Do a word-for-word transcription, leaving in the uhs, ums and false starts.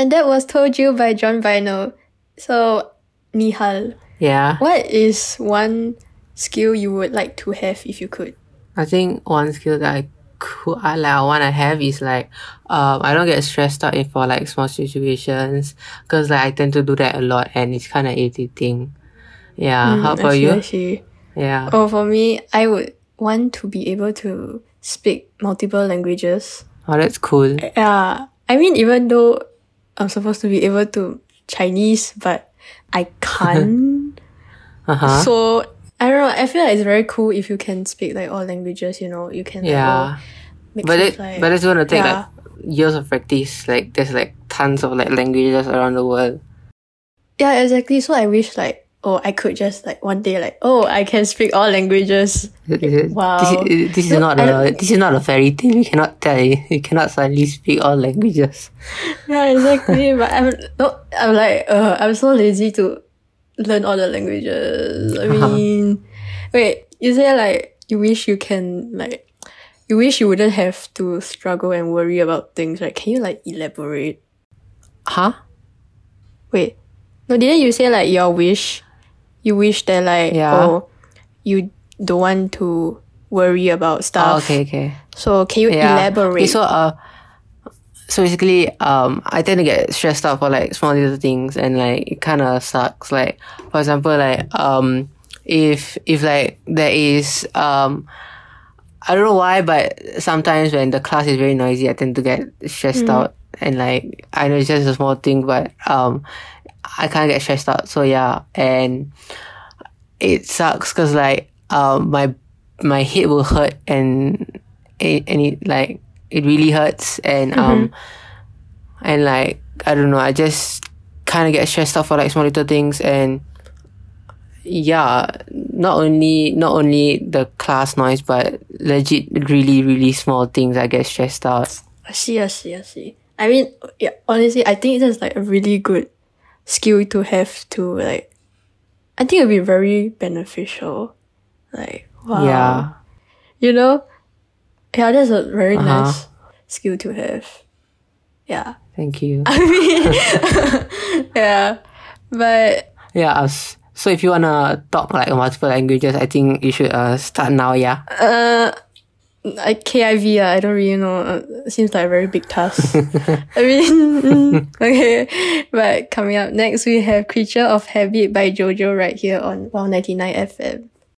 And that was Told You by John Vino. So, Nihal. Yeah. What is one skill you would like to have if you could? I think one skill that I could, I, like, I want to have is like, um, I don't get stressed out for like small situations, because like I tend to do that a lot and it's kind of irritating. Yeah. Mm, how about I see, you? I see. Yeah. Oh, for me, I would want to be able to speak multiple languages. Oh, that's cool. Yeah. Uh, I mean, even though I'm supposed to be able to Chinese, but I can't. uh-huh. So, I don't know. I feel like it's very cool if you can speak like all languages, you know. You can, yeah. Like, mix but it, like, but it's going to take yeah. like years of practice. Like, there's like tons of like languages around the world. Yeah, exactly. So, I wish like, oh, I could just like one day like, oh, I can speak all languages. Wow. This is, this is no, not a this is not a fairy tale. You cannot tell you. You cannot suddenly speak all languages. Yeah, exactly. But I'm no, I'm like uh, I'm so lazy to learn all the languages. I mean, wait, you say like you wish you can like you wish you wouldn't have to struggle and worry about things. Like, can you like elaborate? Huh? Wait, no, didn't you say like your wish? You wish that like, yeah. oh, you don't want to worry about stuff. Oh, okay, okay. So can you yeah. elaborate? Okay, so, uh, so basically, um, I tend to get stressed out for like small little things, and like it kind of sucks. Like, for example, like um, if if like there is um, I don't know why, but sometimes when the class is very noisy, I tend to get stressed mm. out, and like I know it's just a small thing, but um, I can't get stressed out. So yeah, and it sucks because like. Um, my my head will hurt and it, and it like it really hurts and um mm-hmm. and like I don't know, I just kind of get stressed out for like small little things. And yeah, not only not only the class noise, but legit really really small things I get stressed out. I see, I see, I see. I mean, yeah, honestly, I think that's like a really good skill to have to like. I think it'll be very beneficial. Like, wow. Yeah. You know? Yeah, that's a very uh-huh. nice skill to have. Yeah. Thank you. I mean, yeah. But... yeah, so if you want to talk, like, multiple languages, I think you should uh, start now, yeah? Uh, K I V, uh, I don't really know. Uh, seems like a very big task. I mean, okay. But coming up next, we have Creature of Habit by Jojo right here on one ninety-nine F M.